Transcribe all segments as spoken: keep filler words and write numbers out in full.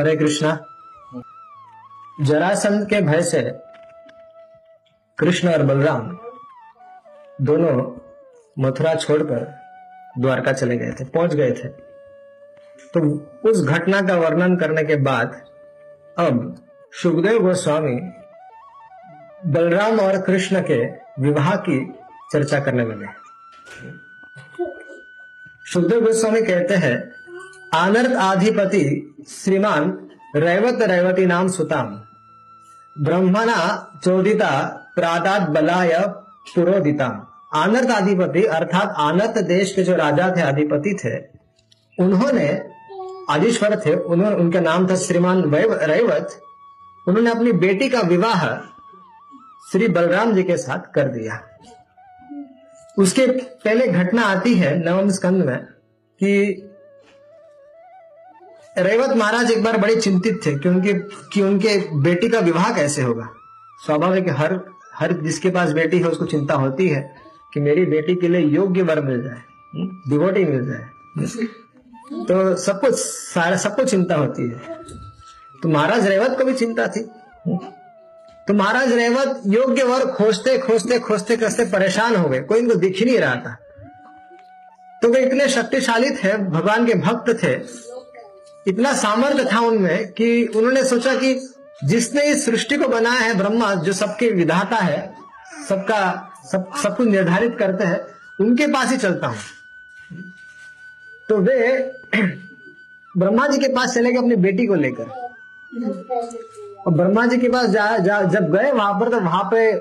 हरे कृष्णा। जरासंध के भय से कृष्ण और बलराम दोनों मथुरा छोड़कर द्वारका चले गए थे, पहुंच गए थे। तो उस घटना का वर्णन करने के बाद अब सुखदेव गोस्वामी बलराम और कृष्ण के विवाह की चर्चा करने लगे। सुखदेव गोस्वामी कहते हैं, आनर्त आधिपति श्रीमान रेवत रेवती नाम सुताम ब्रह्मणा चोदिता प्रादात बलाय पुरोदिताम। आनर्त आधिपति अर्थात आनर्त देश के जो राजा थे, अधिपति थे, उन्होंने आदिश्वर थे, उन्होंने उनका नाम था श्रीमान रेवत। उन्होंने अपनी बेटी का विवाह श्री बलराम जी के साथ कर दिया। उसके पहले घटना आती है नवम स्कंद में कि रेवत महाराज एक बार बड़े चिंतित थे कि उनके कि उनके बेटी का विवाह कैसे होगा। स्वाभाविक हर हर जिसके पास बेटी है उसको चिंता होती है कि मेरी बेटी के लिए योग्य वर मिल जाए, डिवोटी मिल जाए, तो सबको सारा सबको चिंता होती है। तो महाराज रेवत को भी चिंता थी। तो महाराज रेवत योग्य वर खोजते खोजते खोजते खोजते परेशान हो गए, कोई इनको दिख ही नहीं रहा था। तो वे इतने शक्तिशाली थे, भगवान के भक्त थे, इतना सामर्थ्य था उनमें कि उन्होंने सोचा कि जिसने इस सृष्टि को बनाया है, ब्रह्मा जो सबके विधाता है, सबका सब सब कुछ निर्धारित करते हैं, उनके पास ही चलता हूं। तो वे ब्रह्मा जी के पास चले गए अपनी बेटी को लेकर। और ब्रह्मा जी के पास जा, जा जब गए वहां पर, तो वहां पे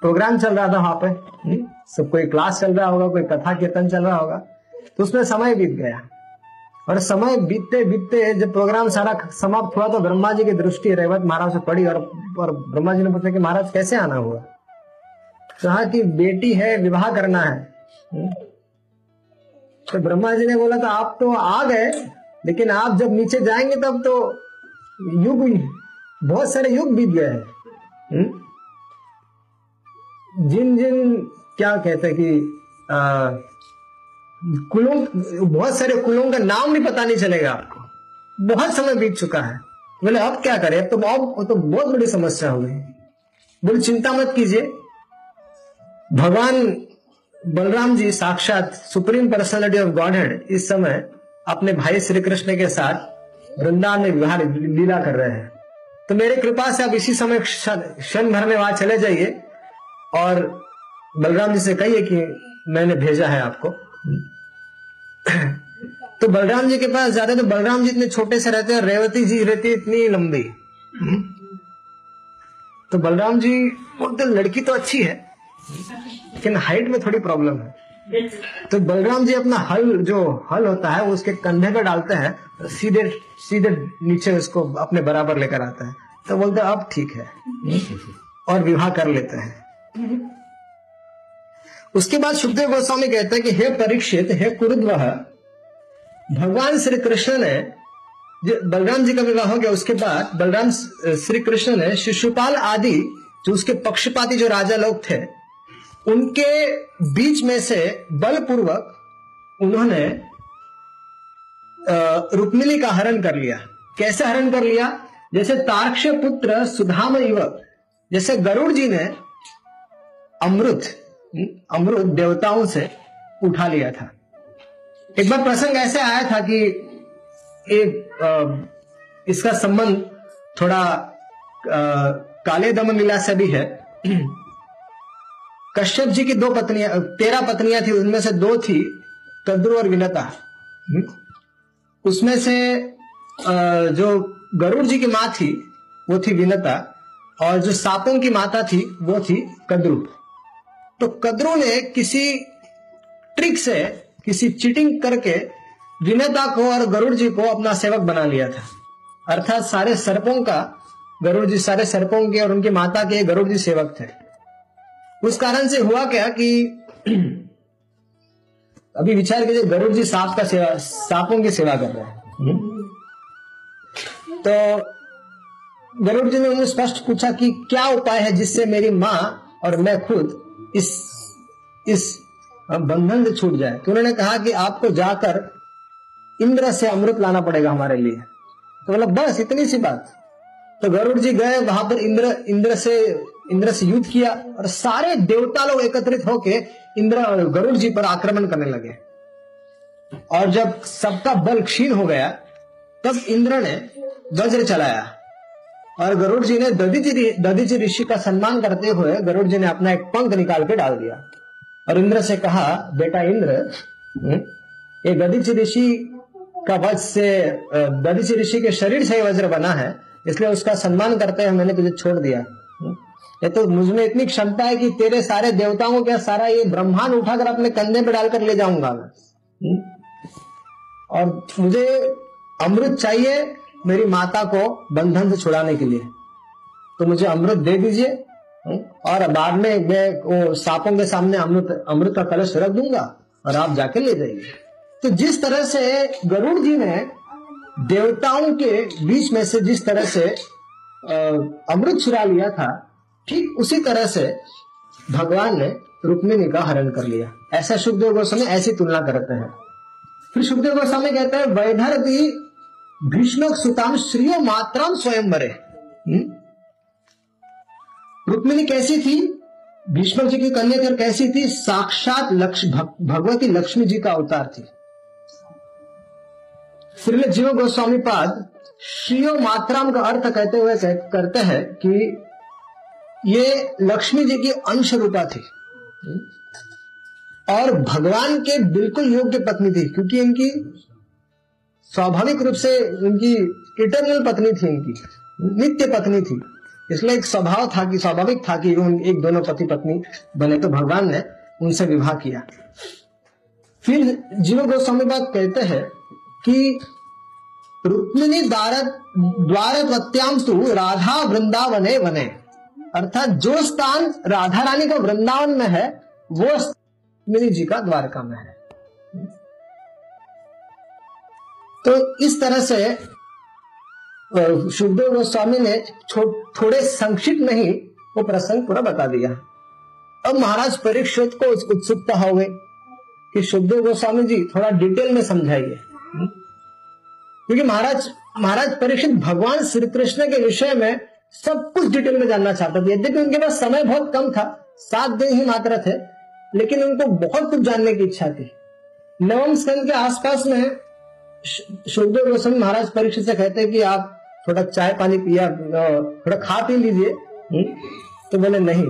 प्रोग्राम चल रहा था, वहां पे सब कोई क्लास चल रहा होगा, कोई कथा कीर्तन चल रहा होगा। तो उसमें समय बीत गया और समय बीतते बीतते जब प्रोग्राम सारा समाप्त हुआ तो ब्रह्मा जी की दृष्टि रेवत महाराज से पड़ी और, और ब्रह्मा जी ने पूछा कि महाराज कैसे आना हुआ? कहा कि बेटी है, विवाह करना है। तो ब्रह्मा जी ने बोला तो आप तो आ गए, लेकिन आप जब नीचे जाएंगे तब तो युग, बहुत सारे युग बीत गए हैं। जिन जिन क्या कहते कि आ, कुलों, बहुत सारे कुलों का नाम भी पता नहीं चलेगा आपको, बहुत समय बीत चुका है। बोले अब क्या करें, अब तो बहुत तो बहुत बड़ी समस्या हो गई। बोले चिंता मत कीजिए, भगवान बलराम जी साक्षात सुप्रीम पर्सनालिटी ऑफ गॉडहेड इस समय अपने भाई श्री कृष्ण के साथ वृंदावन में विवाह लीला कर रहे हैं। तो मेरे कृपा से आप इसी समय क्षण भर में वहां चले जाइए और बलराम जी से कहिए कि मैंने भेजा है आपको। तो बलराम जी के पास जाते, तो बलराम जी इतने छोटे से रहते हैं, रेवती जी रहती इतनी लंबी। तो बलराम जी बोलते लड़की तो अच्छी है लेकिन हाइट में थोड़ी प्रॉब्लम है। तो बलराम जी अपना हल जो हल होता है वो उसके कंधे पर डालते हैं, सीधे सीधे नीचे उसको अपने बराबर लेकर आता है। तो बोलते अब ठीक है और विवाह कर लेते हैं। उसके बाद सुखदेव गोस्वामी कहते हैं कि हे परीक्षित, हे कुरुद्वह, भगवान श्री कृष्ण ने बलराम जी का विवाह हो गया। उसके बाद बलराम श्री कृष्ण ने शिशुपाल आदि जो उसके पक्षपाती जो राजा लोग थे उनके बीच में से बलपूर्वक उन्होंने रुक्मिणी का हरण कर लिया। कैसे हरण कर लिया? जैसे तारक्ष पुत्र सुधाम युवक, जैसे गरुड़ जी ने अमृत अमृत देवताओं से उठा लिया था। एक बार प्रसंग ऐसे आया था कि एक इसका संबंध थोड़ा आ, काले दमन लीला से भी है। कश्यप जी की दो पत्नियां, तेरह पत्नियां थी, उनमें से दो थी कद्रू और विनता। उसमें से जो गरुड़ जी की माँ थी वो थी विनता, और जो सापों की माता थी वो थी कद्रू। तो कद्रू ने किसी ट्रिक से, किसी चीटिंग करके विनता को और गरुड़ जी को अपना सेवक बना लिया था। अर्थात सारे सर्पों का गरुड़ जी, सारे सर्पों के और उनकी माता के गरुड़ जी सेवक थे। उस कारण से हुआ क्या कि अभी विचार कीजिए, गरुड़ जी सांप का सेवा, सांपों की सेवा कर रहे हैं। तो गरुड़ जी ने उन्हें स्पष्ट पूछा कि क्या उपाय है जिससे मेरी माँ और मैं खुद इस इस बंधन से छूट जाए। तो उन्होंने कहा कि आपको जाकर इंद्र से अमृत लाना पड़ेगा हमारे लिए। तो मतलब बस इतनी सी बात। तो गरुड़ जी गए, वहां पर इंद्र इंद्र से इंद्र से युद्ध किया और सारे देवता लोग एकत्रित होके इंद्र गरुड़ जी पर आक्रमण करने लगे। और जब सबका बल क्षीण हो गया तब इंद्र ने वज्र चलाया और गरुड़ जी ने दधीचि दधीचि ऋषि का सम्मान करते हुए गरुड़ जी ने अपना एक पंख निकाल के डाल दिया और इंद्र से कहा, बेटा इंद्र, ये दधीचि ऋषि का वज्र से, दधीचि ऋषि के शरीर से वज्र बना है, इसलिए उसका सम्मान करते हुए मैंने तुझे छोड़ दिया। ये तो मुझमें इतनी क्षमता है कि तेरे सारे देवताओं का सारा ये ब्रह्मांड उठाकर अपने कंधे पे डालकर ले जाऊंगा मैं, और मुझे अमृत चाहिए मेरी माता को बंधन से छुड़ाने के लिए, तो मुझे अमृत दे दीजिए और बाद में मैं सांपों के सामने अमृत अमृत का कलश रख दूंगा और आप जाके ले जाइए। तो जिस तरह से गरुड़ जी ने देवताओं के बीच में से जिस तरह से अमृत छुड़ा लिया था, ठीक उसी तरह से भगवान ने रुक्मिणी का हरण कर लिया। ऐसा सुखदेव गोस्वामी ऐसी तुलना करते हैं। फिर सुखदेव गोस्वामी कहते हैं, वैदर्भी भीष्मक सुताम श्रियो मात्राम स्वयंवरे। रुक्मिणी कैसी थी? भीष्मक जी की कन्या कैसी थी? साक्षात लक्ष्मी, भगवती लक्ष्मी जी का अवतार थी। श्रील जीव गोस्वामी पाद श्रियो मात्राम का अर्थ कहते हुए करते हैं कि ये लक्ष्मी जी की अंश रूपा थी और भगवान के बिल्कुल योग्य पत्नी थी, क्योंकि इनकी स्वाभाविक रूप से इनकी इटर्नल पत्नी थी, इनकी नित्य पत्नी थी, इसलिए एक स्वभाव था कि स्वाभाविक था कि एक दोनों पति पत्नी बने। तो भगवान ने उनसे विवाह किया। फिर जीव गोस्वामी बात कहते हैं कि रुक्मिणी द्वारवत्याम तु राधा वृंदावने वने, अर्थात जो स्थान राधा रानी का वृंदावन में है वो रुक्मिणी जी का द्वारका में है। तो इस तरह से सुखदेव गोस्वामी ने थो, थोड़े संक्षिप्त में ही वो प्रसंग पूरा बता दिया। अब महाराज परीक्षित को उत्सुकता हो गई कि सुखदेव गोस्वामी जी थोड़ा डिटेल में समझाइए, क्योंकि महाराज महाराज परीक्षित भगवान श्री कृष्ण के विषय में सब कुछ डिटेल में जानना चाहते थे। यद्यपि उनके पास समय बहुत कम था, सात दिन ही मात्र थे, लेकिन उनको बहुत कुछ जानने की इच्छा थी। नवम स्कंद के आसपास में सुखदेव गोस्वामी महाराज परीक्षित से कहते हैं कि आप थोड़ा चाय पानी पिया, थोड़ा खा पी लीजिए। तो बोले नहीं,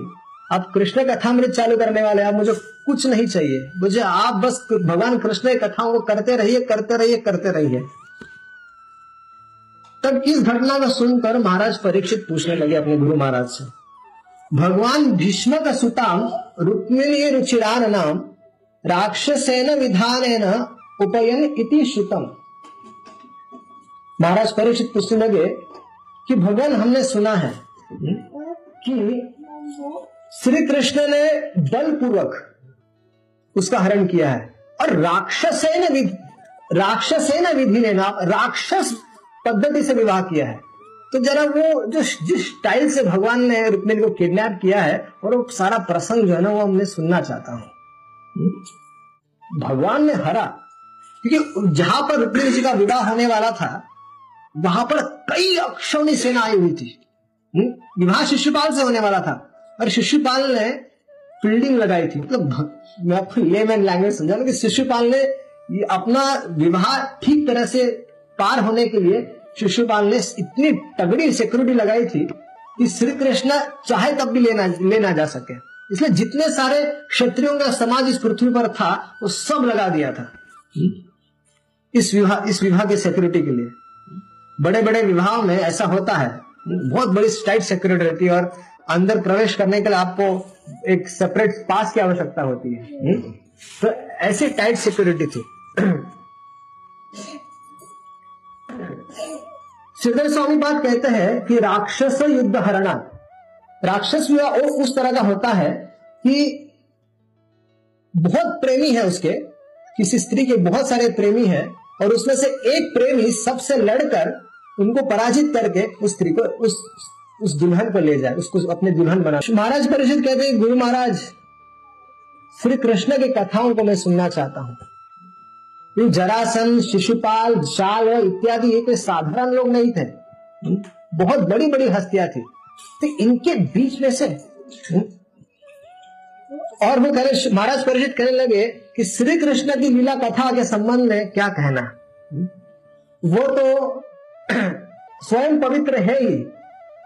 आप कृष्ण कथामृत चालू करने वाले, आप मुझे कुछ नहीं चाहिए, मुझे आप बस भगवान कृष्ण की कथाओं को करते रहिए करते रहिए करते रहिए। तब इस घटना को सुनकर महाराज परीक्षित पूछने लगे अपने गुरु महाराज से, भगवान भीष्म का सुताम रुक्मिणी रुचिरान नाम राक्षसेन विधानेन उपयन इति श्रुतम। महाराज परीक्षित पूछने लगे कि भगवान, हमने सुना है कि श्री कृष्ण ने बलपूर्वक उसका हरण किया है, और राक्षसेन विध राक्षसेन विधि ने नाम, राक्षस पद्धति से विवाह किया है। तो जरा वो जो जिस स्टाइल से भगवान ने रुक्मिणी को किडनैप किया है और वो सारा प्रसंग जो है ना, वो हमने सुनना चाहता हूं। भगवान ने हरा, क्योंकि जहां पर रुक्मिणी जी का विवाह होने वाला था वहां पर कई अक्षौणी सेना आई हुई थी। विवाह शिशुपाल से होने वाला था और शिशुपाल ने फील्डिंग लगाई थी। मतलब मैं आपको लेमैन लैंग्वेज समझा कि शिशुपाल ने अपना विवाह ठीक तरह से पार होने के लिए शिशुपाल ने इतनी तगड़ी सिक्योरिटी लगाई थी कि श्री कृष्ण चाहे तब भी लेना लेना जा सके, इसलिए जितने सारे क्षत्रियों का समाज इस पृथ्वी पर था वो सब लगा दिया था इस विवाह इस विवाह की सिक्योरिटी के लिए। बड़े बड़े विवाहों में ऐसा होता है, बहुत बड़ी टाइट सिक्योरिटी रहती है और अंदर प्रवेश करने के लिए आपको एक सेपरेट पास की आवश्यकता होती है, तो ऐसी टाइट सिक्योरिटी थी। श्रीधर स्वामी बात कहते हैं कि राक्षस युद्ध हरणा, राक्षस विवाह और उस तरह का होता है कि बहुत प्रेमी है उसके, किसी स्त्री के बहुत सारे प्रेमी है और उसमें से एक प्रेमी सबसे लड़कर उनको पराजित करके उस स्त्री को उस उस दुल्हन को ले जाए, उसको अपने दुल्हन बना। महाराज परीक्षित कहते हैं गुरु महाराज श्री कृष्ण की कथाओं को मैं सुनना चाहता हूँ। जरासंध, शिशुपाल, शाल इत्यादि ये कोई साधारण लोग नहीं थे, बहुत बड़ी बड़ी हस्तियां थी, तो इनके बीच में से और वो कह महाराज परीक्षित कहने लगे कि श्री कृष्ण की लीला कथा के संबंध में क्या कहना, वो तो स्वयं पवित्र है ही,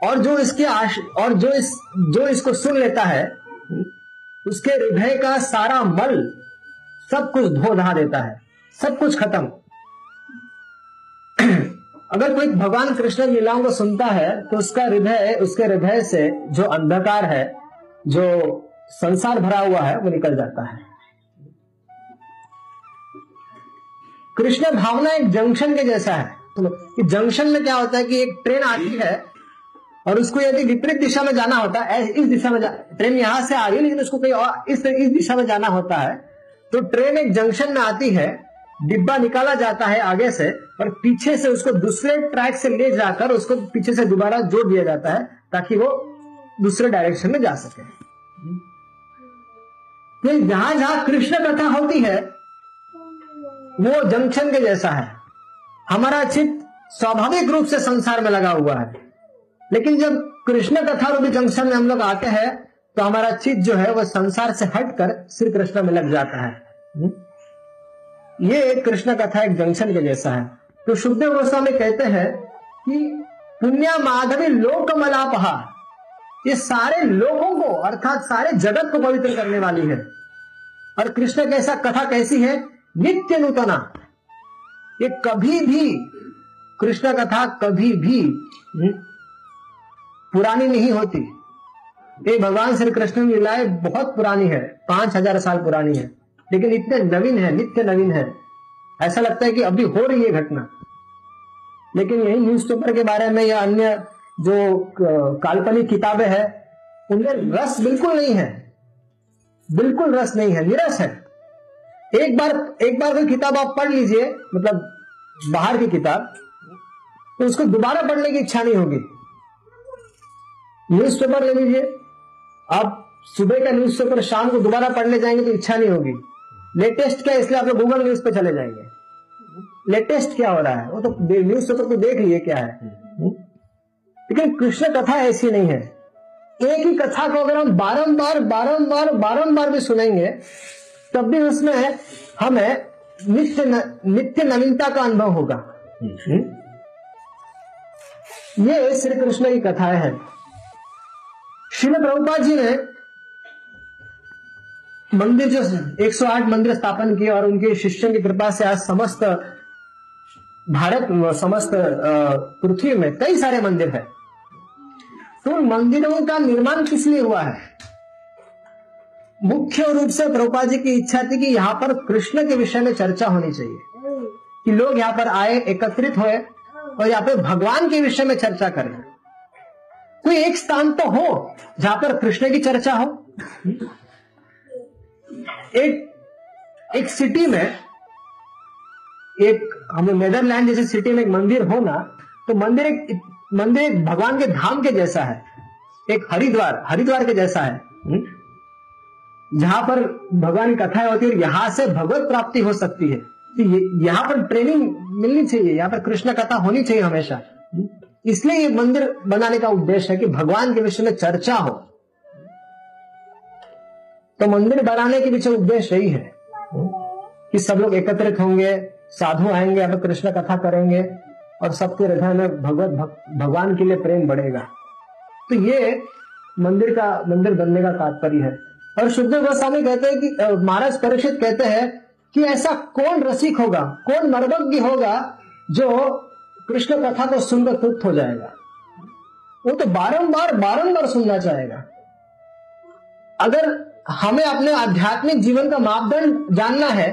और जो इसके आश और जो इस जो इसको सुन लेता है उसके हृदय का सारा मल सब कुछ धो धा देता है, सब कुछ खत्म। अगर कोई भगवान कृष्ण लीलाओं को सुनता है तो उसका हृदय उसके हृदय से जो अंधकार है, जो संसार भरा हुआ है, वो निकल जाता है। कृष्ण भावना एक जंक्शन के जैसा है, कि जंक्शन में क्या होता है कि एक ट्रेन आती है और उसको यदि विपरीत दिशा में जाना होता है, इस दिशा में ट्रेन यहाँ से आ रही है लेकिन उसको कहीं और इस इस दिशा में जाना होता है, तो ट्रेन एक जंक्शन में आती है, डिब्बा निकाला जाता है आगे से और पीछे से उसको दूसरे ट्रैक से ले जाकर उसको पीछे से दोबारा जोड़ दिया जाता है ताकि वो दूसरे डायरेक्शन में जा सके। जहां जहां कृष्ण कथा होती है वो जंक्शन के जैसा है। हमारा चित्त स्वाभाविक रूप से संसार में लगा हुआ है, लेकिन जब कृष्ण कथा रूपी जंक्शन में हम लोग आते हैं तो हमारा चित्त जो है वह संसार से हटकर श्री कृष्ण में लग जाता है। ये एक कृष्ण कथा एक जंक्शन के जैसा है। तो सुखदेव गोस्वामी कहते हैं कि पुण्य माधवी लोकमलापहा, ये सारे लोगों को अर्थात सारे जगत को पवित्र करने वाली है। और कृष्ण कैसा कथा कैसी है, नित्य नूतना, ये कभी भी कृष्ण कथा कभी भी पुरानी नहीं होती। ये भगवान श्री कृष्ण की लीलाएं बहुत पुरानी है, पांच हजार साल पुरानी है, लेकिन इतने नवीन है, नित्य नवीन है, ऐसा लगता है कि अभी हो रही है घटना। लेकिन यही न्यूज पेपर के बारे में या अन्य जो काल्पनिक किताबें हैं उनमें रस बिल्कुल नहीं है, बिल्कुल रस नहीं है, निरस है। एक बार एक बार कोई किताब आप पढ़ लीजिए, मतलब बाहर की किताब, तो उसको दोबारा पढ़ने की इच्छा नहीं होगी। न्यूज पेपर ले लीजिए आप, सुबह का न्यूज पेपर शाम को दोबारा पढ़ने जाएंगे तो इच्छा नहीं होगी। लेटेस्ट क्या है इसलिए आप लोग गूगल न्यूज पे चले जाएंगे, लेटेस्ट क्या हो रहा है वो तो न्यूज पेपर को देख लिए क्या है। लेकिन कृष्ण कथा ऐसी नहीं है। एक ही कथा को अगर हम बारम्बार बारम्बार बारम्बार भी सुनेंगे तब भी उसमें हमें नित्य न, नित्य नवीनता का अनुभव होगा। ये श्री कृष्ण की कथाएं हैं। श्रील प्रभुपाद जी ने मंदिर जो एक सौ आठ मंदिर स्थापन किए और उनके शिष्यों की कृपा से आज समस्त भारत, समस्त पृथ्वी में कई सारे मंदिर हैं। तो मंदिरों का निर्माण किस लिए हुआ है? मुख्य रूप से प्रभुपाद जी की इच्छा थी कि यहाँ पर कृष्ण के विषय में चर्चा होनी चाहिए, कि लोग यहाँ पर आए, एकत्रित होए और यहाँ पर भगवान के विषय में चर्चा करें। कोई एक स्थान तो हो जहाँ पर कृष्ण की चर्चा हो। एक एक सिटी में, एक हमें नेदरलैंड जैसी सिटी में एक मंदिर हो ना, तो मंदिर एक मंदिर एक भगवान के धाम के जैसा है, एक हरिद्वार हरिद्वार के जैसा है जहां पर भगवान की कथाएं होती है और यहाँ से भगवत प्राप्ति हो सकती है। तो यह, यहाँ पर ट्रेनिंग मिलनी चाहिए, यहाँ पर कृष्ण कथा होनी चाहिए हमेशा। इसलिए ये मंदिर बनाने का उद्देश्य है कि भगवान के विषय में चर्चा हो। तो मंदिर बनाने के पीछे उद्देश्य यही है कि सब लोग एकत्रित होंगे, साधु आएंगे, यहाँ पर कृष्ण कथा करेंगे और सबके हृदय में भगवत भगवान के लिए प्रेम बढ़ेगा। तो ये मंदिर का मंदिर बनने का तात्पर्य है। और सुखदेव गोस्वामी कहते हैं कि महाराज परीक्षित कहते हैं कि ऐसा कौन रसिक होगा, कौन मर्मज्ञ होगा जो कृष्ण कथा को सुनकर तृप्त हो जाएगा। वो तो बारंबार बारंबार सुनना चाहेगा। अगर हमें अपने आध्यात्मिक जीवन का मापदंड जानना है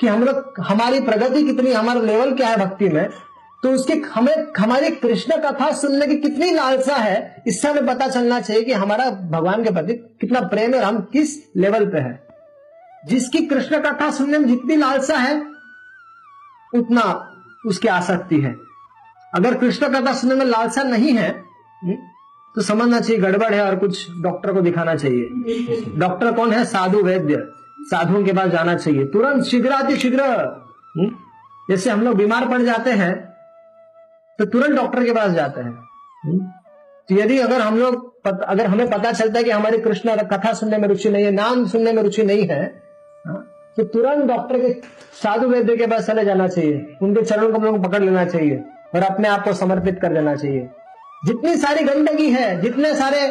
कि हम लोग हमारी प्रगति कितनी, हमारा लेवल क्या है भक्ति में, तो उसके हमें हमारी कृष्ण कथा सुनने की कितनी लालसा है, इससे हमें पता चलना चाहिए कि हमारा भगवान के प्रति कितना प्रेम है, हम किस लेवल पे है। जिसकी कृष्ण कथा सुनने में जितनी लालसा है उतना उसकी आसक्ति है। अगर कृष्ण कथा सुनने में लालसा नहीं है तो समझना चाहिए गड़बड़ है और कुछ डॉक्टर को दिखाना चाहिए। डॉक्टर कौन है? साधु वैद्य, साधुओं के पास जाना चाहिए तुरंत, शीघ्रातिशीघ्र। जैसे हम लोग बीमार पड़ जाते हैं तो तुरंत डॉक्टर के पास जाते हैं। तो यदि अगर हम लोग अगर हमें पता चलता है कि हमारी कृष्ण कथा सुनने में रुचि नहीं है, नाम सुनने में रुचि नहीं है, तो तुरंत डॉक्टर के, साधु वैद्य के पास चले जाना चाहिए। उनके चरणों को हम लोग पकड़ लेना चाहिए और अपने आप को समर्पित कर देना चाहिए। जितनी सारी गंदगी है, जितने सारे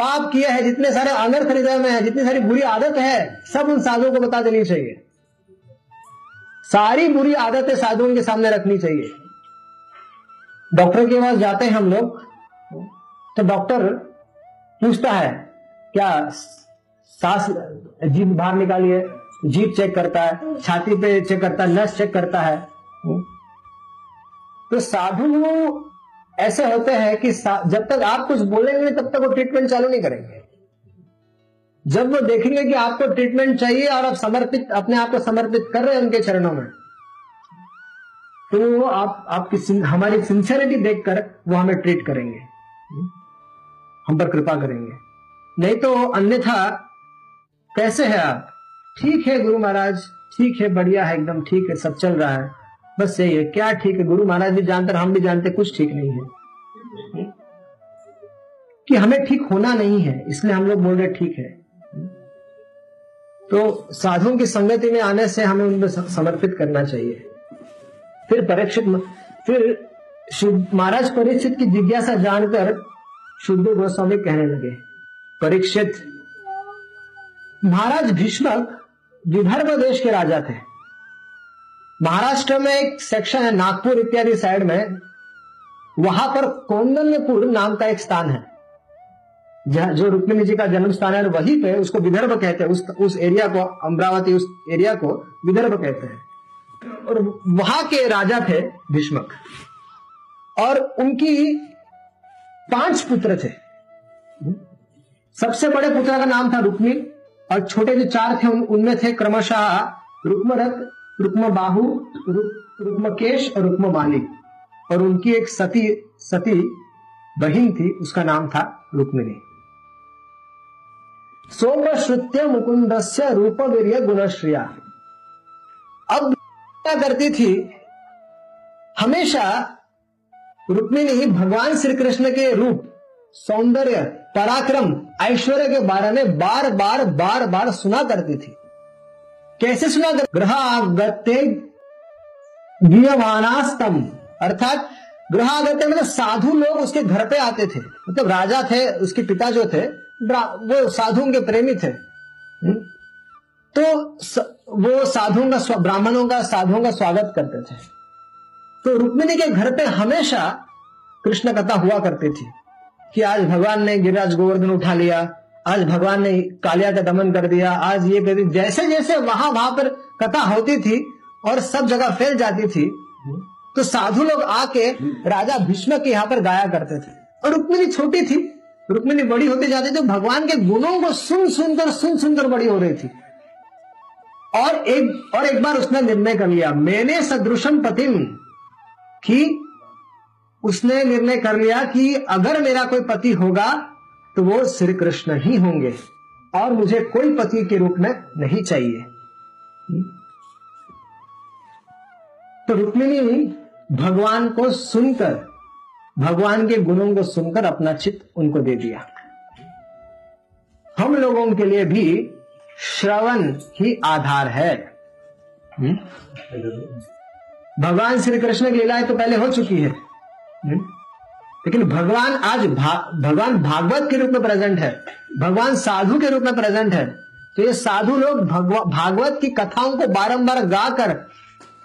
पाप किया है, जितने सारे अनर्थ हृदय में है, जितनी सारी बुरी आदत है, सब उन साधुओं को बता देनी चाहिए। सारी बुरी आदतें साधुओं के सामने रखनी चाहिए। डॉक्टर के पास जाते हैं हम लोग तो डॉक्टर पूछता है क्या सांस, जीभ बाहर निकालिए, जीभ चेक करता है, छाती पे चेक करता है, नस चेक करता है। तो साधु ऐसे होते हैं कि जब तक आप कुछ बोलेंगे नहीं तब तक वो ट्रीटमेंट चालू नहीं करेंगे। जब वो देखेंगे कि आपको ट्रीटमेंट चाहिए और आप समर्पित, अपने आप को समर्पित कर रहे हैं उनके चरणों में, तो वो आप आपकी हमारी सिंसियरिटी देखकर वो हमें ट्रीट करेंगे, हम पर कृपा करेंगे। नहीं तो अन्यथा कैसे है आप? ठीक है गुरु महाराज, ठीक है, बढ़िया है, एकदम ठीक है, सब चल रहा है, बस यही है। क्या ठीक है? गुरु महाराज भी जानते और हम भी जानते कुछ ठीक नहीं है, कि हमें ठीक होना नहीं है, इसलिए हम लोग बोल रहे ठीक है। तो साधुओं की संगति में आने से हमें उनको समर्पित करना चाहिए। फिर परीक्षित फिर महाराज परीक्षित की जिज्ञासा जानकर सुखदेव गोस्वामी कहने लगे, परीक्षित, महाराज भीष्मक विदर्भ देश के राजा थे। महाराष्ट्र में एक सेक्शन है नागपुर इत्यादि साइड में, वहां पर कौंडल्यपुर नाम का एक स्थान है, जो रुक्मिणी जी का जन्म स्थान है, और वहीं पे उसको विदर्भ कहते हैं। उस, उस एरिया को, अमरावती उस एरिया को विदर्भ कहते हैं। और वहां के राजा थे भीष्मक और उनकी पांच पुत्र थे। सबसे बड़े पुत्र का नाम था रुक्मी और छोटे जो चार थे उन, उनमें थे क्रमशः रुक्मरथ, रुक्म बाहु, रुक्मकेश और रुक्म मालिक। और उनकी एक सती सती बहिन थी, उसका नाम था रुक्मिणी। सोमश्रुत्य मुकुंदस्य रूपवीर्य गुणश्रिया। अब क्या करती थी? हमेशा रुक्मिणी भगवान श्री कृष्ण के रूप, सौंदर्य, पराक्रम, ऐश्वर्य के बारे में बार बार बार बार सुना करती थी। कैसे सुना? ग्रहागते गीयमानास्तम, अर्थात ग्रहागते मतलब साधु लोग उसके घर पे आते थे। मतलब राजा थे, उसके पिता जो थे वो साधुओं के प्रेमी थे, तो वो साधुओं का, ब्राह्मणों का, साधुओं का स्वागत करते थे। तो रुक्मिणी के घर पे हमेशा कृष्ण कथा हुआ करती थी कि आज भगवान ने गिरिराज गोवर्धन उठा लिया, आज भगवान ने कालिया का दमन कर दिया, आज ये कर दिया। जैसे जैसे वहां वहां पर कथा होती थी और सब जगह फैल जाती थी, तो साधु लोग आके राजा भीष्म के यहाँ पर गाया करते थे। और रुक्मिणी छोटी थी, रुक्मिणी बड़ी होती जाती थी, भगवान के गुणों को सुन सुनकर सुन सुनकर बड़ी हो रही थी। और एक और एक बार उसने निर्णय कर लिया, मैंने सदृशम पतिम, कि उसने निर्णय कर लिया कि अगर मेरा कोई पति होगा तो वो श्री कृष्ण ही होंगे और मुझे कोई पति के रूप में नहीं चाहिए। तो रुक्मिणी भगवान को सुनकर, भगवान के गुणों को सुनकर अपना चित्त उनको दे दिया। हम लोगों के लिए भी श्रवण ही आधार है। भगवान श्री कृष्ण की लीलाएं तो पहले हो चुकी है, लेकिन भगवान आज भा, भगवान भागवत के रूप में प्रेजेंट है, भगवान साधु के रूप में प्रेजेंट है। तो ये साधु लोग भागवत की कथाओं को बारंबार गाकर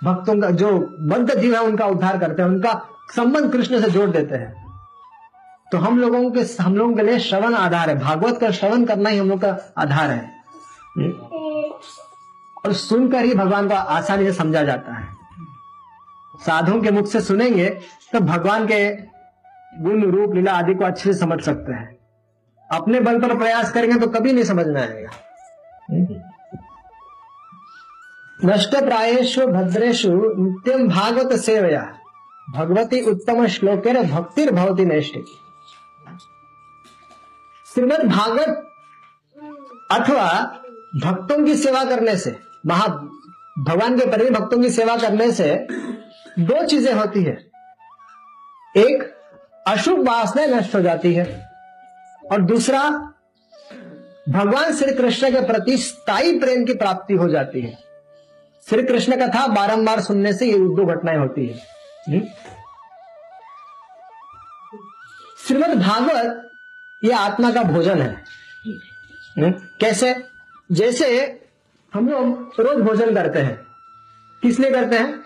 भक्तों का जो बद्ध जीव है उनका उद्धार करते हैं, उनका संबंध कृष्ण से जोड़ देते हैं। तो हम लोगों के हम लोगों के लिए श्रवण आधार है, भागवत का श्रवण करना ही हम लोग का आधार है, और सुनकर ही भगवान को आसानी से समझा जाता है। साधुओं के मुख से सुनेंगे तो भगवान के गुण रूप लीला आदि को अच्छे से समझ सकते हैं, अपने बल पर प्रयास करेंगे तो कभी नहीं समझ में आएगा। नष्ट प्रायेषु भद्रेषु नित्यं भागवत सेवया भगवती उत्तम श्लोकेर भक्तिर भवति नैष्टिकी। श्रीमद् भागवत अथवा भक्तों की सेवा करने से, महा भगवान के प्रति भक्तों की सेवा करने से दो चीजें होती है, एक अशुभ वासना नष्ट हो जाती है और दूसरा भगवान श्री कृष्ण के प्रति स्थायी प्रेम की प्राप्ति हो जाती है। श्री कृष्ण कथा बारंबार सुनने से ये दो घटनाएं होती है। श्रीमद् भागवत ये आत्मा का भोजन है। नहीं? कैसे? जैसे हम लोग रोज भोजन करते हैं, किस लिए करते हैं?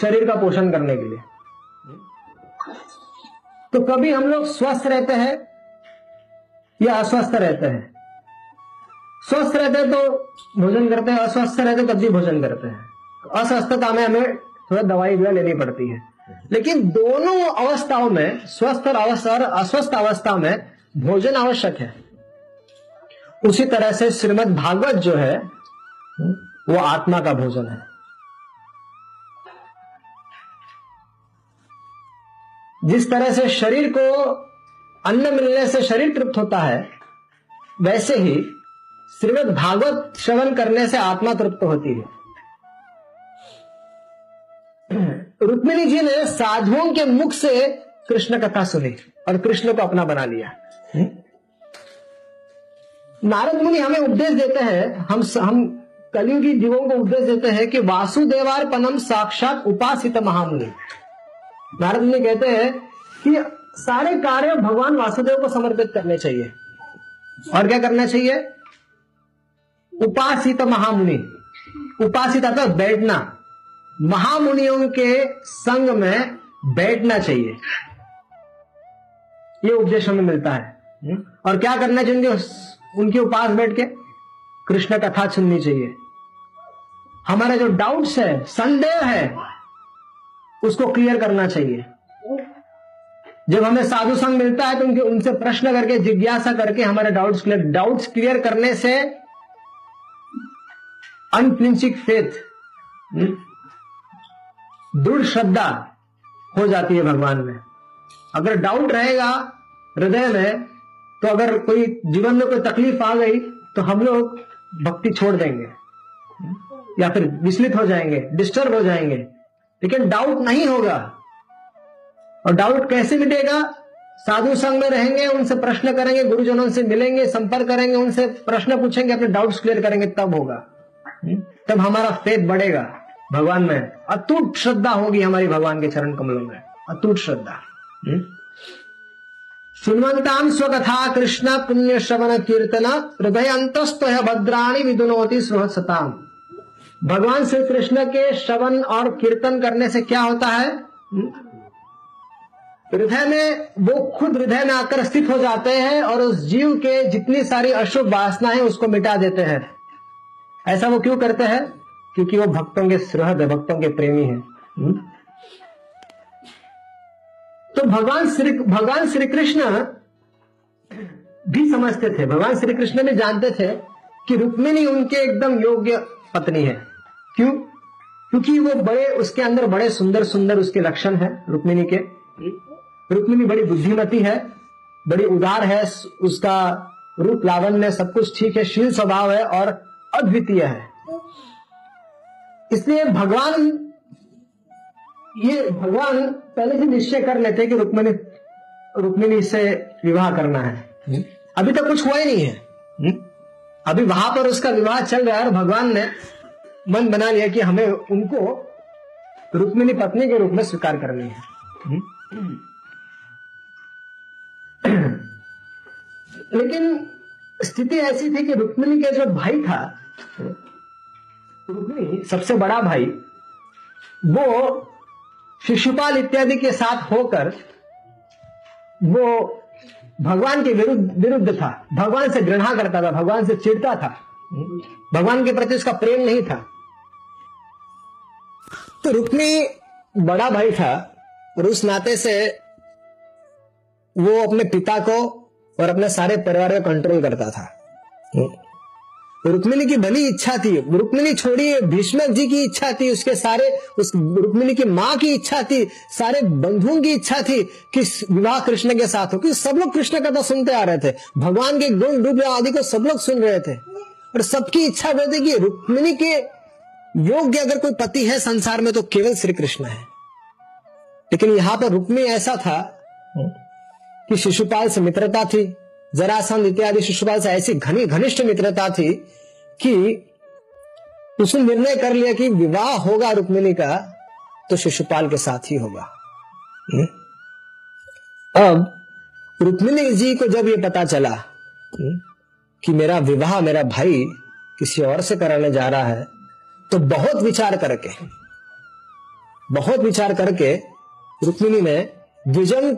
शरीर का पोषण करने के लिए। तो कभी हम लोग स्वस्थ रहते हैं या अस्वस्थ रहते हैं। स्वस्थ रहते हैं तो भोजन करते हैं, अस्वस्थ रहते तब भी भोजन करते हैं। अस्वस्थता में हमें थोड़ा दवाई भी लेनी पड़ती है, लेकिन दोनों अवस्थाओं में, स्वस्थ और अस्वस्थ अवस्था में, भोजन आवश्यक है। उसी तरह से श्रीमद् भागवत जो है वो आत्मा का भोजन है। जिस तरह से शरीर को अन्न मिलने से शरीर तृप्त होता है, वैसे ही श्रीमद् भागवत श्रवण करने से आत्मा तृप्त होती है। रुक्मिणी जी ने साधुओं के मुख से कृष्ण कथा सुनी और कृष्ण को अपना बना लिया। नारद मुनि हमें उपदेश देते हैं, हम हम कलियुगी जीवों को उपदेश देते हैं कि वासुदेवार्पणम साक्षात उपासित महामुनि। नारद मुनि कहते हैं कि सारे कार्य भगवान वासुदेव को समर्पित करने चाहिए। और क्या करना चाहिए? उपासित महामुनि। उपासित अथवा बैठना, महामुनियों के संग में बैठना चाहिए, ये उपदेश हमें मिलता है। और क्या करना चाहिए? उनके उपास बैठ के कृष्ण कथा सुननी चाहिए। हमारा जो डाउट्स है, संदेह है, उसको क्लियर करना चाहिए। जब हमें साधु संग मिलता है तो उनके उनसे प्रश्न करके, जिज्ञासा करके हमारे डाउट्स क्लियर डाउट्स क्लियर करने से अनफ्लिंचिंग फेथ, दृढ़ श्रद्धा हो जाती है भगवान में। अगर डाउट रहेगा हृदय में तो अगर कोई जीवन में कोई तकलीफ आ गई तो हम लोग भक्ति छोड़ देंगे या फिर विचलित हो जाएंगे, डिस्टर्ब हो जाएंगे। लेकिन डाउट नहीं होगा। और डाउट कैसे मिटेगा? साधु संग में रहेंगे, उनसे प्रश्न करेंगे, गुरुजनों से मिलेंगे, संपर्क करेंगे, उनसे प्रश्न पूछेंगे, अपने डाउट्स क्लियर करेंगे, तब होगा, तब हमारा फेथ बढ़ेगा भगवान में। अटूट श्रद्धा होगी हमारी भगवान के चरण कमलों में, अटूट श्रद्धा। सुनवंताम स्वकथा कृष्ण पुण्य श्रवण कीर्तन हृदय अंतस्त भद्राणी विदुनोति सुहसताम। भगवान श्री कृष्ण के श्रवण और कीर्तन करने से क्या होता है? हृदय में, वो खुद हृदय में आकर स्थित हो जाते हैं और उस जीव के जितनी सारी अशुभ वासनाएं उसको मिटा देते हैं। ऐसा वो क्यों करते हैं? क्योंकि वो भक्तों के सुहृद है, भक्तों के प्रेमी है। तो भगवान श्री भगवान श्री कृष्ण भी समझते थे, भगवान श्री कृष्ण भी जानते थे कि रुक्मिणी उनके एकदम योग्य पत्नी है। क्यों? क्योंकि वो बड़े, उसके अंदर बड़े सुंदर सुंदर उसके लक्षण है रुक्मिणी के। रुक्मिणी बड़ी बुद्धिमती है, बड़ी उदार है, उसका रूप लावण्य सब कुछ ठीक है, शील स्वभाव है और अद्वितीय है। इसलिए भगवान ये भगवान पहले से निश्चय कर लेते कि रुक्मिणी रुक्मिणी से विवाह करना है। अभी तक कुछ हुआ ही नहीं है, अभी वहां पर उसका विवाह चल रहा है और भगवान ने मन बना लिया कि हमें उनको रुक्मिणी पत्नी के रूप में स्वीकार करनी है। लेकिन स्थिति ऐसी थी कि रुक्मिणी के जो भाई था, रुक्मिणी सबसे बड़ा भाई, वो शिशुपाल इत्यादि के साथ होकर वो भगवान के विरुद्ध विरुद्ध था, भगवान से घृणा करता था, भगवान से चिढ़ता था, भगवान के प्रति उसका प्रेम नहीं था। तो रुक्मिणी बड़ा भाई था और उस नाते से वो अपने पिता को और अपने सारे परिवार को कंट्रोल करता था। रुक्मिणी की भली इच्छा थी, रुक्मिणी छोड़िए भीष्मक जी की इच्छा थी, उसके सारे उस रुक्मिणी की माँ की इच्छा थी, सारे बंधुओं की इच्छा थी कि विवाह कृष्ण के साथ हो, कि सब लोग कृष्ण कथा सुनते आ रहे थे, भगवान के गुण रूप आदि को सब लोग सुन रहे थे और सबकी इच्छा हुई थी कि रुक्मिणी के योग्य अगर कोई पति है संसार में तो केवल श्री कृष्ण है। लेकिन यहाँ पर रुक्मिणी ऐसा था कि शिशुपाल से मित्रता थी, जरासंध इत्यादि शिशुपाल से ऐसी घनी घनिष्ठ मित्रता थी कि उसने निर्णय कर लिया कि विवाह होगा रुक्मिणी का तो शिशुपाल के साथ ही होगा। अब रुक्मिणी जी को जब ये पता चला कि मेरा विवाह मेरा भाई किसी और से कराने जा रहा है, तो बहुत विचार करके बहुत विचार करके रुक्मिणी ने द्विजन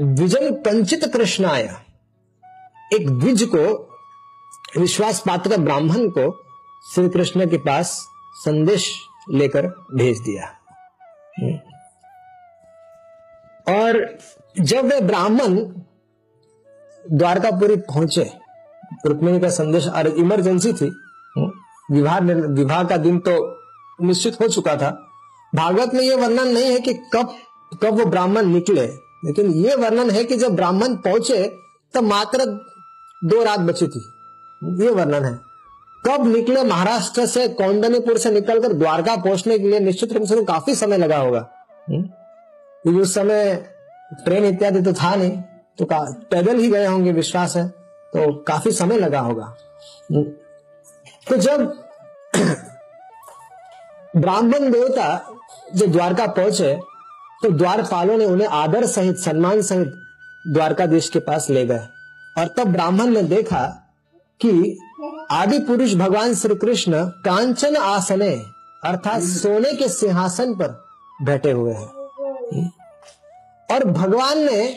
द्विजन कंचित कृष्णाय, एक द्विज को विश्वास पात्र ब्राह्मण को श्री कृष्ण के पास संदेश लेकर भेज दिया। और जब वे ब्राह्मण द्वारकापुरी पहुंचे, रुक्मिणी का संदेश और इमरजेंसी थी, विवाह विवाह का दिन तो निश्चित हो चुका था। भागवत में यह वर्णन नहीं है कि कब कब वो ब्राह्मण निकले, लेकिन ये वर्णन है कि जब ब्राह्मण पहुंचे तब मात्र दो रात बची थी, ये वर्णन है। कब निकले महाराष्ट्र से, कौंडनीपुर से निकलकर द्वारका पहुंचने के लिए निश्चित रूप से काफी समय लगा होगा, क्योंकि उस समय ट्रेन इत्यादि तो था नहीं, तो पैदल ही गए होंगे विश्वास है, तो काफी समय लगा होगा। तो जब ब्राह्मण देवता जब द्वारका पहुंचे तो द्वारपालों ने उन्हें आदर सहित सम्मान सहित द्वारकाधीश के पास ले गए। और तब ब्राह्मण ने देखा कि आदि पुरुष भगवान श्री कृष्ण कांचन आसने अर्थात सोने के सिंहासन पर बैठे हुए हैं। और भगवान ने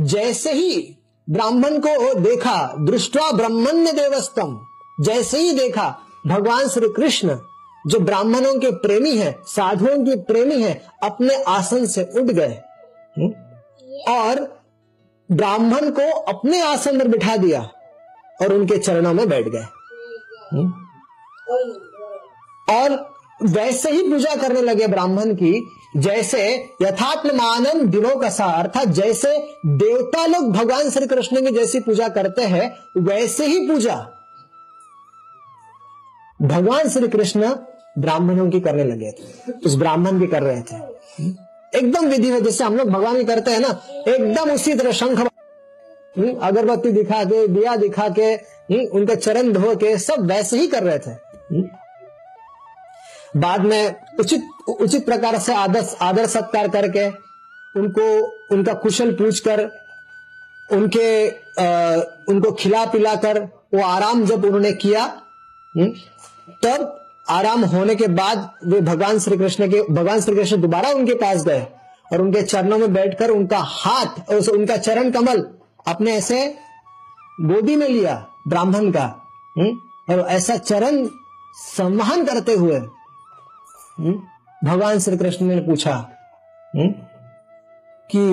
जैसे ही ब्राह्मण को देखा, दृष्ट्वा ब्राह्मण्य देवस्तम, जैसे ही देखा भगवान श्री कृष्ण जो ब्राह्मणों के प्रेमी है, साधुओं के प्रेमी है, अपने आसन से उठ गए और ब्राह्मण को अपने आसन पर बिठा दिया और उनके चरणों में बैठ गए और वैसे ही पूजा करने लगे ब्राह्मण की जैसे यथात्मानम दिनों का सा, अर्थात जैसे देवता लोग भगवान श्री कृष्ण की जैसी पूजा करते हैं वैसे ही पूजा भगवान श्री कृष्ण ब्राह्मणों की करने लगे थे, उस ब्राह्मण की कर रहे थे एकदम विधि में जैसे हम लोग भगवान ही करते हैं ना, एकदम उसी तरह शंख अगरबत्ती दिखा के, दिया दिखा के, उनके चरण धो के, सब वैसे ही कर रहे थे। बाद में उचित उचित प्रकार से आदर आदर सत्कार करके उनको उनका कुशल पूछकर उनके आ, उनको खिला पिला कर वो आराम जब उन्होंने किया, तब आराम होने के बाद वे भगवान श्री कृष्ण के भगवान श्री कृष्ण दोबारा उनके पास गए और उनके चरणों में बैठकर उनका हाथ उनका चरण कमल अपने ऐसे गोदी में लिया ब्राह्मण का और ऐसा चरण संवहन करते हुए भगवान श्री कृष्ण ने पूछा कि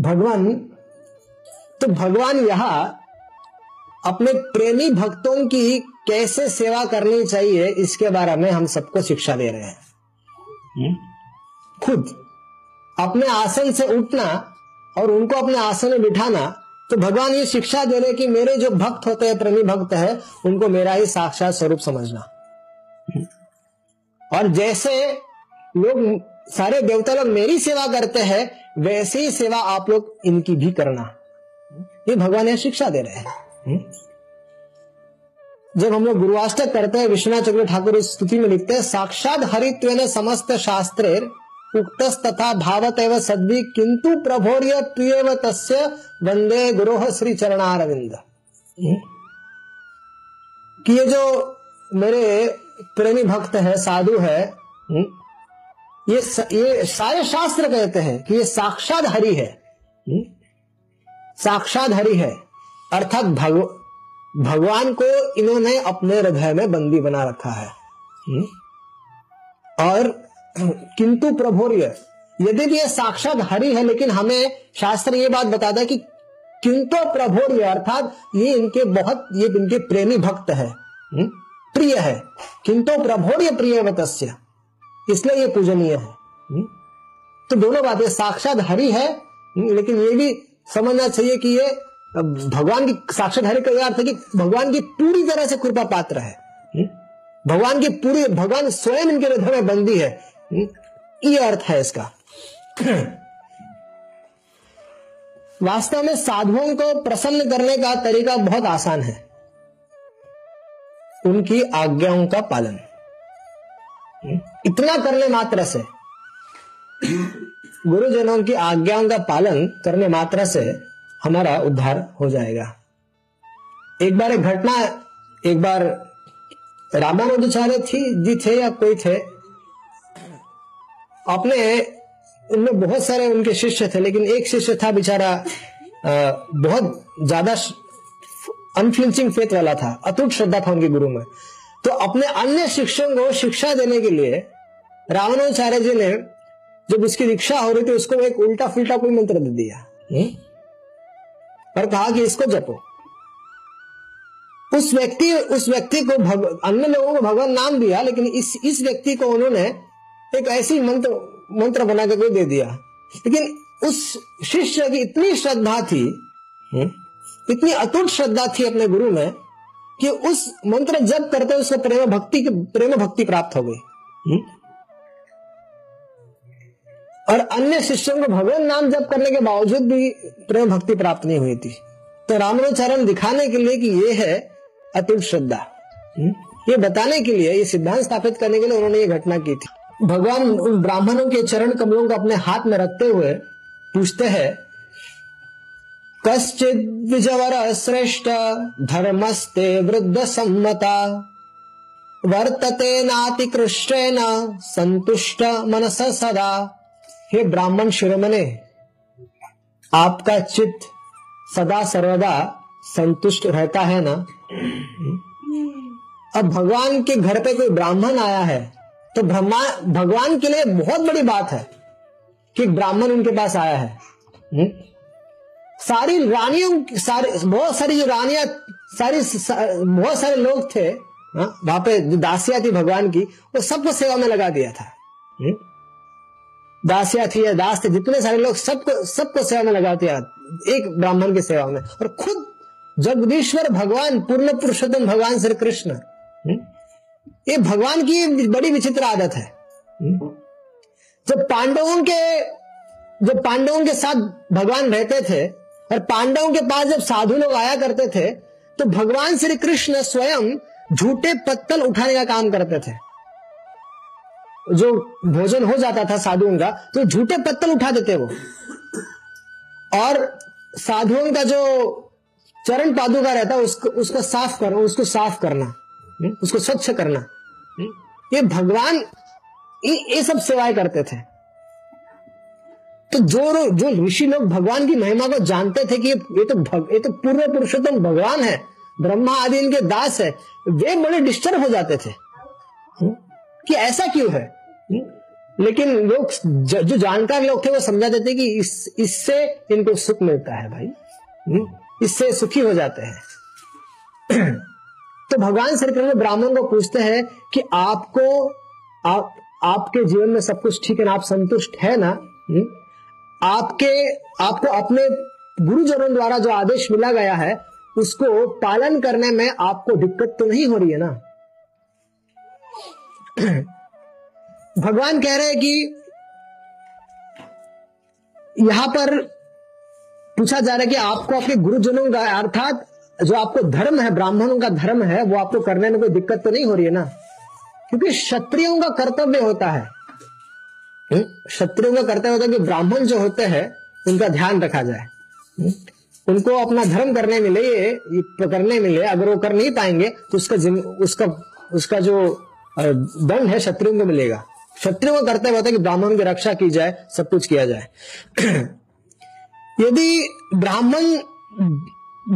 भगवान तो भगवान यहाँ अपने प्रेमी भक्तों की कैसे सेवा करनी चाहिए इसके बारे में हम सबको शिक्षा दे रहे हैं। खुद अपने आसन से उठना और उनको अपने आसन में बिठाना, तो भगवान ये शिक्षा दे रहे हैं कि मेरे जो भक्त होते हैं, प्रेमी भक्त हैं, उनको मेरा ही साक्षात स्वरूप समझना। और जैसे लोग सारे देवता लोग मेरी सेवा करते हैं वैसे ही सेवा आप लोग इनकी भी करना, ये भगवान ये शिक्षा दे रहे हैं। जब हम लोग गुरुवाष्टक करते हैं विश्वनाथ चक्रवर्ती ठाकुर इस स्तुति में लिखते हैं, साक्षात हरित्वेन समस्त शास्त्रेर उक्तस्तथा भावत एव सद्भि किंतु प्रभोर्य प्रियव तस्य वंदे गुरोह श्री चरणारविंद। कि ये जो मेरे प्रेमी भक्त है, साधु है, ये स, ये सारे शास्त्र कहते हैं कि ये साक्षात हरि है, साक्षात हरि है, अर्थात भगव भगवान को इन्होंने अपने हृदय में बंदी बना रखा है। और किंतु प्रभोर्य, यदि भी ये साक्षात हरि है, लेकिन हमें शास्त्र ये बात बताता है कि किंतु प्रभोर्य अर्थात ये इनके बहुत ये इनके प्रेमी भक्त है, प्रिय है, किंतु प्रभोर्य प्रियवतस्य, इसलिए ये पूजनीय है। तो दोनों बातें, साक्षात हरि है लेकिन ये भी समझना चाहिए कि ये भगवान की साक्षात हरि का अर्थ है कि भगवान की पूरी तरह से कृपा पात्र है, भगवान की पूरी, भगवान स्वयं इनके हृदय में बंदी है, ये अर्थ है इसका। वास्तव में साधुओं को प्रसन्न करने का तरीका बहुत आसान है, उनकी आज्ञाओं का पालन, इतना करने मात्र से, गुरुजनों की आज्ञाओं का पालन करने मात्र से हमारा उद्धार हो जाएगा। एक बार एक घटना, एक बार रामानुजाचार्य थी जी थे या कोई थे, अपने उनमें बहुत सारे उनके शिष्य थे, लेकिन एक शिष्य था बेचारा बहुत ज्यादा अनफ्लिंचिंग फेथ वाला था, अटूट श्रद्धा था उनके गुरु में। तो अपने अन्य शिष्यों को शिक्षा देने के लिए रामानुजाचार्य जी ने, जब उसकी दीक्षा हो रही थी, उसको एक उल्टा फुल्टा कोई मंत्र दे दिया और कहा कि इसको जपो। उस व्यक्ति उस व्यक्ति को भग, अन्य लोगों को भगवान नाम दिया, लेकिन इस इस व्यक्ति को उन्होंने एक ऐसी मंत्र मंत्र बना के कोई दे दिया। लेकिन उस शिष्य की इतनी श्रद्धा थी, इतनी अटूट श्रद्धा थी अपने गुरु में कि उस मंत्र जप करते उसको प्रेम भक्ति प्रेम भक्ति प्राप्त हो गई। और अन्य शिष्यों को भगवान नाम जप करने के बावजूद भी प्रेम भक्ति प्राप्त नहीं हुई थी। तो रामानुजाचार्य दिखाने के लिए कि ये है अटूट श्रद्धा, ये बताने के लिए, ये सिद्धांत स्थापित करने के लिए उन्होंने ये घटना की थी। भगवान उन ब्राह्मणों के चरण कमलों को अपने हाथ में रखते हुए पूछते हैं, कश्चित विजवर श्रेष्ठ धर्मस्ते वृद्ध सम्मता वर्तते नातिकृष्टेन संतुष्ट मनस सदा। हे ब्राह्मण शिरोमणि, आपका चित्त सदा सर्वदा संतुष्ट रहता है ना। अब भगवान के घर पे कोई ब्राह्मण आया है तो ब्रह्मा भगवान के लिए बहुत बड़ी बात है कि ब्राह्मण उनके पास आया है। हुँ? सारी रानियों सारी बहुत सारी जो रानियां सारी सा, बहुत सारे लोग थे वहां पे, जो दासियां थी भगवान की, वो सबको सेवा में लगा दिया था। दासियां थी या दास थे, जितने सारे लोग सबको सबको सेवा में लगा दिया एक ब्राह्मण की सेवा में। और खुद जगदीश्वर भगवान, पूर्ण पुरुषोत्तम भगवान श्री कृष्ण, ये भगवान की बड़ी विचित्र आदत है। जब पांडवों के जब पांडवों के साथ भगवान रहते थे और पांडवों के पास जब साधु लोग आया करते थे तो भगवान श्री कृष्ण स्वयं झूठे पत्तल उठाने का काम करते थे। जो भोजन हो जाता था साधुओं का तो झूठे पत्तल उठा देते वो, और साधुओं का जो चरण पादुका रहता उसको उसको साफ करना, उसको साफ करना, उसको स्वच्छ करना, ये भगवान ये सब सेवाएं करते थे। तो जो जो ऋषि लोग भगवान की महिमा को जानते थे कि ये तो भग, ये तो पूर्ण पुरुषोत्तम भगवान है, ब्रह्मा आदि इनके दास है, वे बड़े डिस्टर्ब हो जाते थे कि ऐसा क्यों है। लेकिन लोग जो जानकार लोग थे वो समझाते थे कि इस इससे इनको सुख मिलता है भाई, इससे सुखी हो जाते हैं। तो भगवान श्री कृष्ण ब्राह्मण को पूछते हैं कि आपको आप आपके जीवन में सब कुछ ठीक है ना, आप संतुष्ट है ना, आपके आपको अपने गुरुजनों द्वारा जो आदेश मिला गया है उसको पालन करने में आपको दिक्कत तो नहीं हो रही है ना। भगवान कह रहे हैं कि यहां पर पूछा जा रहा है कि आपको अपने गुरुजनों का अर्थात जो आपको धर्म है, ब्राह्मणों का धर्म है, वो आपको करने में कोई दिक्कत तो नहीं हो रही है ना, क्योंकि क्षत्रियों का कर्तव्य होता है, क्षत्रियों का कर्तव्य होता है कि ब्राह्मण जो होते हैं उनका ध्यान रखा जाए, उनको अपना धर्म करने मिले, करने मिले। अगर वो कर नहीं पाएंगे तो उसका उसका उसका जो दंड है क्षत्रियों को मिलेगा। क्षत्रियों का कर्तव्य होता है कि ब्राह्मण की रक्षा की जाए, सब कुछ किया जाए। यदि ब्राह्मण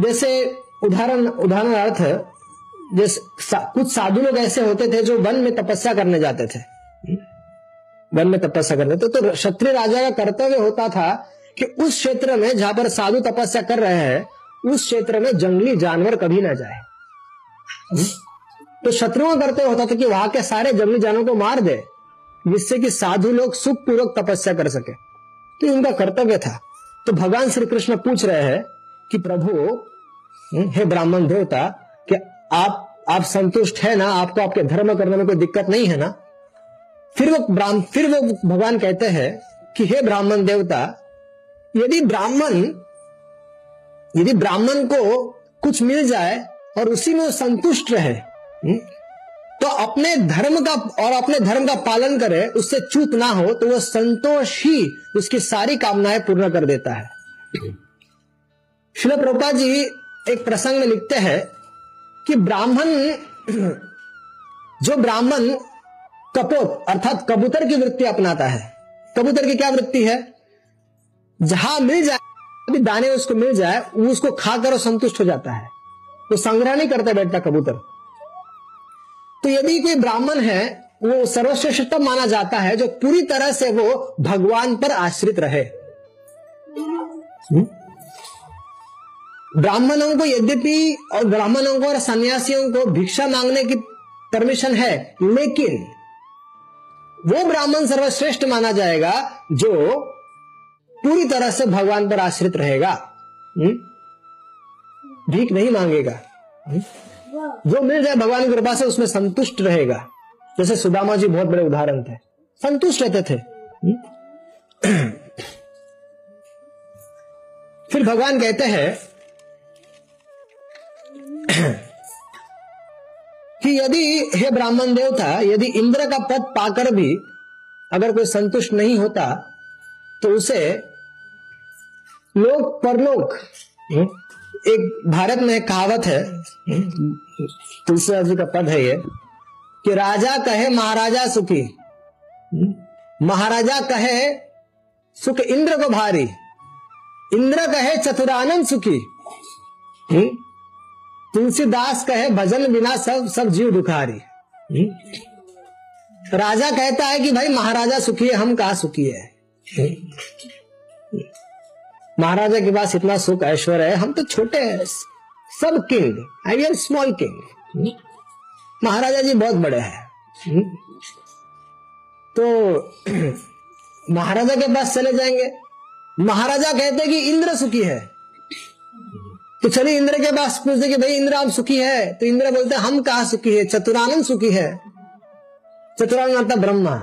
जैसे उदाहरण उदाहरणार्थ जैसे सा, कुछ साधु लोग ऐसे होते थे जो वन में तपस्या करने जाते थे, वन में तपस्या करने थे, तो क्षत्रिय राजा का कर्तव्य होता था कि उस क्षेत्र में जहां पर साधु तपस्या कर रहे हैं उस क्षेत्र में जंगली जानवर कभी ना जाए। तो क्षत्रियों का कर्तव्य होता था कि वहां के सारे जंगली जानवरों को मार दे, जिससे कि साधु लोग सुखपूर्वक तपस्या कर सके, तो उनका कर्तव्य था। तो भगवान श्री कृष्ण पूछ रहे हैं कि प्रभु, हे ब्राह्मण देवता, कि आप आप संतुष्ट है ना, आपको आपके धर्म करने में कोई दिक्कत नहीं है ना। फिर वो ब्राह्मण फिर वो भगवान कहते हैं कि हे ब्राह्मण देवता, यदि ब्राह्मण यदि ब्राह्मण को कुछ मिल जाए और उसी में संतुष्ट रहे, तो अपने धर्म का और अपने धर्म का पालन करे, उससे चूक ना हो, तो वह संतोष ही उसकी सारी कामनाएं पूर्ण कर देता है। श्रील प्रभुपाद जी एक प्रसंग में लिखते हैं कि ब्राह्मण जो ब्राह्मण कपोत अर्थात कबूतर की वृत्ति अपनाता है, कबूतर की क्या वृत्ति है, जहां मिल जाए दाने उसको मिल जाए वो उसको खाकर और संतुष्ट हो जाता है, वो संग्रह नहीं करता बैठता कबूतर। तो यदि कोई ब्राह्मण है, वो सर्वश्रेष्ठतम माना जाता है जो पूरी तरह से वो भगवान पर आश्रित रहे। ब्राह्मणों को यद्यपि और ब्राह्मणों को और सन्यासियों को भिक्षा मांगने की परमिशन है, लेकिन वो ब्राह्मण सर्वश्रेष्ठ माना जाएगा जो पूरी तरह से भगवान पर आश्रित रहेगा, भीख नहीं मांगेगा, जो मिल जाए भगवान की कृपा से उसमें संतुष्ट रहेगा। जैसे सुदामा जी बहुत बड़े उदाहरण थे, संतुष्ट रहते थे। फिर भगवान कहते हैं कि यदि, हे ब्राह्मण देवता, यदि इंद्र का पद पाकर भी अगर कोई संतुष्ट नहीं होता तो उसे लोक परलोक, एक भारत में एक कहावत है, तुलसी जी का पद है ये, कि राजा कहे महाराजा सुखी, महाराजा कहे सुख इंद्र को भारी, इंद्र कहे चतुरानंद सुखी, तुलसीदास कहे भजन बिना सब सब जीव दुखारी। राजा कहता है कि भाई महाराजा सुखी है, हम कहा सुखी है, महाराजा के पास इतना सुख ऐश्वर्य है, हम तो छोटे हैं, सब king, I am small king, महाराजा जी बहुत बड़े हैं, तो महाराजा के पास चले जाएंगे। महाराजा कहते हैं कि इंद्र सुखी है, तो चलिए इंद्र के पास पूछते कि भाई इंद्र आप सुखी है, तो इंद्र बोलते हैं हम कहा सुखी है, चतुरानंद सुखी है, चतुरानंद अर्थात ब्रह्मा।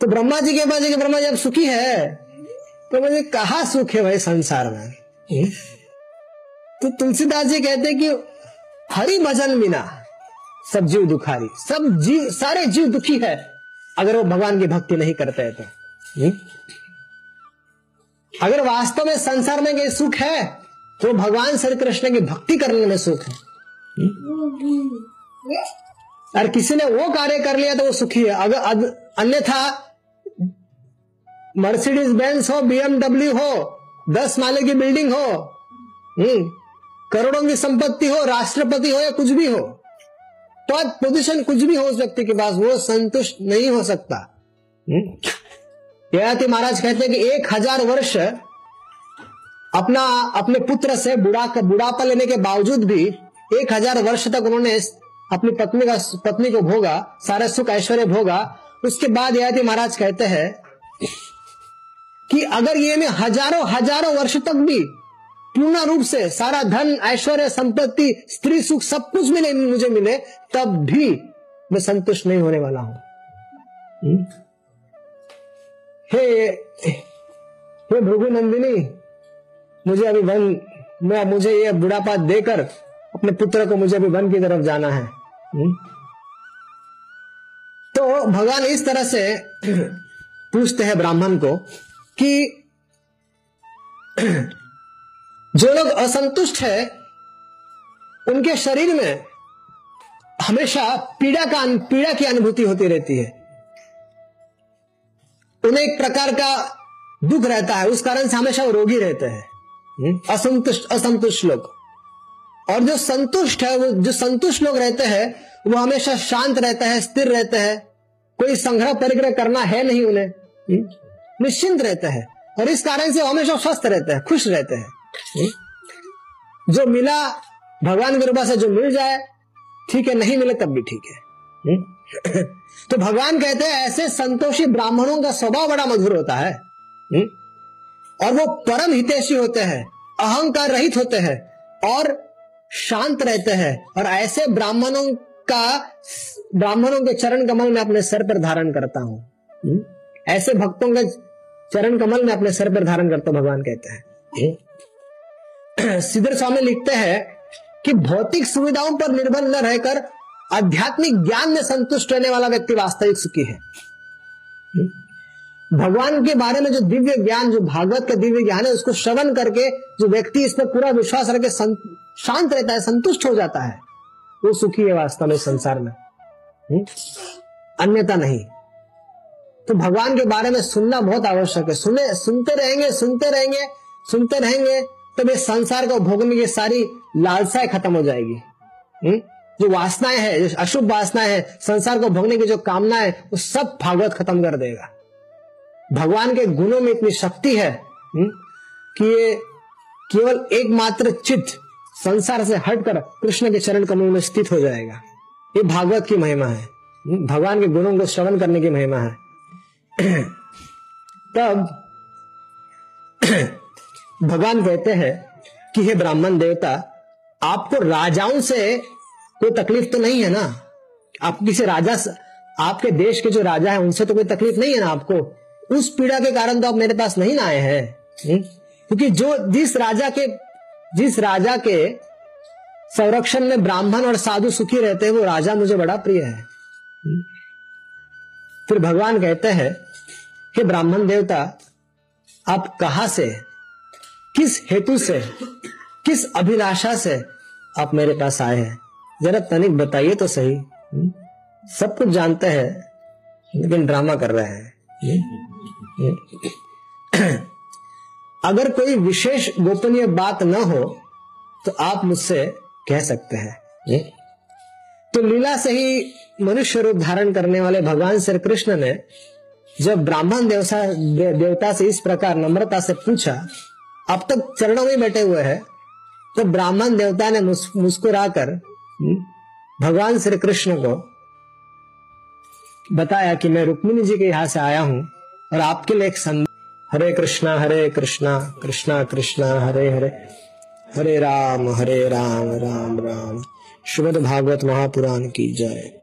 तो ब्रह्मा जी के पास, ब्रह्मा जी आप सुखी है, तो मुझे कहा सुख है भाई संसार में। तो तुलसीदास जी कहते कि हरि भजन बिना सब जीव दुखारी, सब जीव, सारे जीव दुखी है अगर वो भगवान की भक्ति नहीं करते हैं तो। अगर वास्तव में संसार में कोई सुख है तो भगवान श्री कृष्ण की भक्ति करने में सुख है, और किसी ने वो कार्य कर लिया तो वो सुखी है। अगर अन्यथा मर्सिडीज बेंज हो, बीएमडब्ल्यू हो, दस माले की बिल्डिंग हो, करोड़ों की संपत्ति हो, राष्ट्रपति हो या कुछ भी हो, तो पोजीशन कुछ भी हो उस व्यक्ति के पास, वो संतुष्ट नहीं हो सकता। ययाति महाराज कहते हैं कि एक हजार वर्ष अपना अपने पुत्र से बुढ़ा बुढ़ापा लेने के बावजूद भी एक हजार वर्ष तक उन्होंने अपनी पत्नी का पत्नी को भोगा, सारा सुख ऐश्वर्य भोगा। उसके बाद ययाति महाराज कहते हैं कि अगर ये मैं हजारों हजारों वर्ष तक भी पूर्ण रूप से सारा धन ऐश्वर्य संपत्ति स्त्री सुख सब कुछ मिले, मुझे मिले, तब भी मैं संतुष्ट नहीं होने वाला हूं। हे हे भृगु नंदिनी, मुझे अभी वन मैं मुझे ये बुढ़ापा देकर अपने पुत्र को मुझे भी वन की तरफ जाना है। तो भगवान इस तरह से पूछते हैं ब्राह्मण को कि जो लोग असंतुष्ट है उनके शरीर में हमेशा पीड़ा का पीड़ा की अनुभूति होती रहती है, उन्हें एक प्रकार का दुख रहता है, उस कारण से हमेशा वो रोगी रहते हैं असंतुष्ट असंतुष्ट लोग। और जो संतुष्ट है वो जो संतुष्ट लोग रहते हैं वो हमेशा शांत रहते हैं, स्थिर रहते हैं, कोई संग्रह परिग्रह करना है नहीं, उन्हें निश्चिंत रहते हैं और इस कारण से हमेशा स्वस्थ रहते हैं, खुश रहते हैं। जो मिला भगवान की कृपा से जो मिल जाए ठीक है, नहीं मिले तब भी ठीक है। तो भगवान कहते हैं ऐसे संतोषी ब्राह्मणों का स्वभाव बड़ा मधुर होता है और वो परम हितैषी होते हैं, अहंकार रहित होते हैं और शांत रहते हैं, और ऐसे ब्राह्मणों का ब्राह्मणों के चरण कमल में अपने सर पर धारण करता हूं, ऐसे भक्तों के चरण कमल में अपने सर पर धारण करता हूं, भगवान कहते हैं। सिद्धर स्वामी लिखते हैं कि भौतिक सुविधाओं पर निर्भर न रहकर आध्यात्मिक ज्ञान में संतुष्ट रहने वाला व्यक्ति वास्तविक सुखी है। भगवान के बारे में जो दिव्य ज्ञान, जो भागवत का दिव्य ज्ञान है, उसको श्रवण करके जो व्यक्ति इस पर पूरा विश्वास रखे शांत रहता है, संतुष्ट हो जाता है, वो सुखी है वास्तव में संसार में, अन्यथा नहीं। तो भगवान के बारे में सुनना बहुत आवश्यक है। सुने सुनते रहेंगे सुनते रहेंगे सुनते रहेंगे तब इस संसार को भोगने की सारी लालसाएं खत्म हो जाएगी। हुँ? जो वासनाएं है, जो अशुभ वासनाएं है, संसार को भोगने की जो कामना है, वो सब भागवत खत्म कर देगा। भगवान के गुणों में इतनी शक्ति है कि ये केवल एकमात्र चित्त संसार से हटकर कृष्ण के चरण कमल में स्थित हो जाएगा। ये भागवत की महिमा है, भगवान के गुणों को श्रवण करने की महिमा है। तब भगवान कहते हैं कि हे ब्राह्मण देवता, आपको राजाओं से कोई तकलीफ तो नहीं है ना? आप किसी राजा, आपके देश के जो राजा है उनसे तो कोई तकलीफ नहीं है ना आपको? उस पीड़ा के कारण तो आप मेरे पास नहीं ना आए हैं, क्योंकि जो जिस राजा के जिस राजा के संरक्षण में ब्राह्मण और साधु सुखी रहते हैं, वो राजा मुझे बड़ा प्रिय है। फिर भगवान कहते हैं कि ब्राह्मण देवता, आप कहां से, किस हेतु से, किस अभिलाषा से आप मेरे पास आए हैं, जरा तनिक बताइए तो सही। सब कुछ जानते हैं लेकिन ड्रामा कर रहे हैं। अगर कोई विशेष गोपनीय बात न हो तो आप मुझसे कह सकते हैं। तो लीला से ही मनुष्य रूप धारण करने वाले भगवान श्री कृष्ण ने जब ब्राह्मण देवता देवता से इस प्रकार नम्रता से पूछा, अब तक चरणों में बैठे हुए हैं, तो ब्राह्मण देवता ने मुस्कुराकर भगवान श्री कृष्ण को बताया कि मैं रुक्मिणी जी के यहाँ से आया हूँ और आपके लिए एक संदेश। हरे कृष्णा हरे कृष्णा कृष्णा कृष्णा हरे हरे, हरे राम हरे राम राम राम। श्रीमद् भागवत महापुराण की जय।